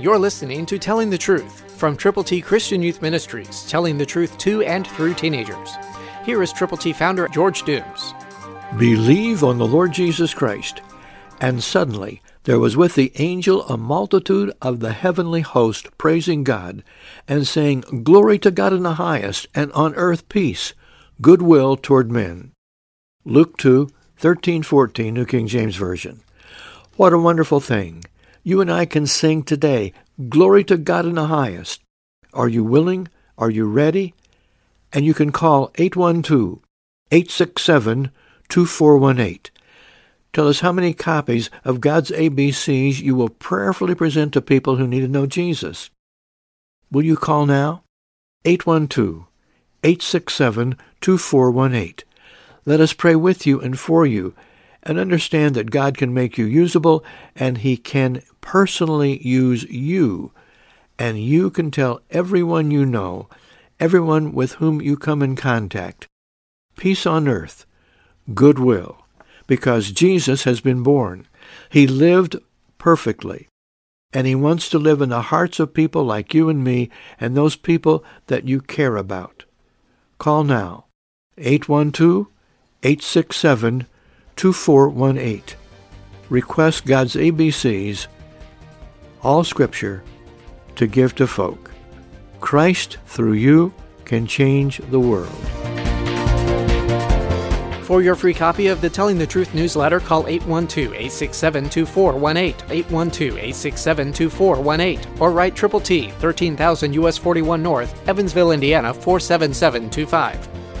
You're listening to Telling the Truth from Triple T Christian Youth Ministries, telling the truth to and through teenagers. Here is Triple T founder George Dooms. Believe on the Lord Jesus Christ. And suddenly there was with the angel a multitude of the heavenly host praising God and saying, Glory to God in the highest, and on earth peace, goodwill toward men. Luke 2, 13-14, New King James Version. What a wonderful thing. You and I can sing today, Glory to God in the highest. Are you willing? Are you ready? And you can call 812-867-2418. Tell us how many copies of God's ABCs you will prayerfully present to people who need to know Jesus. Will you call now? 812-867-2418. Let us pray with you and for you, and understand that God can make you usable, and He can personally use you, and you can tell everyone you know, everyone with whom you come in contact, peace on earth, goodwill, because Jesus has been born. He lived perfectly, and He wants to live in the hearts of people like you and me, and those people that you care about. Call now, 812-867-2418. Request God's ABCs, all Scripture, to give to folk. Christ, through you, can change the world. For your free copy of the Telling the Truth newsletter, call 812-867-2418, 812-867-2418, or write Triple T, 13,000 U.S. 41 North, Evansville, Indiana, 47725.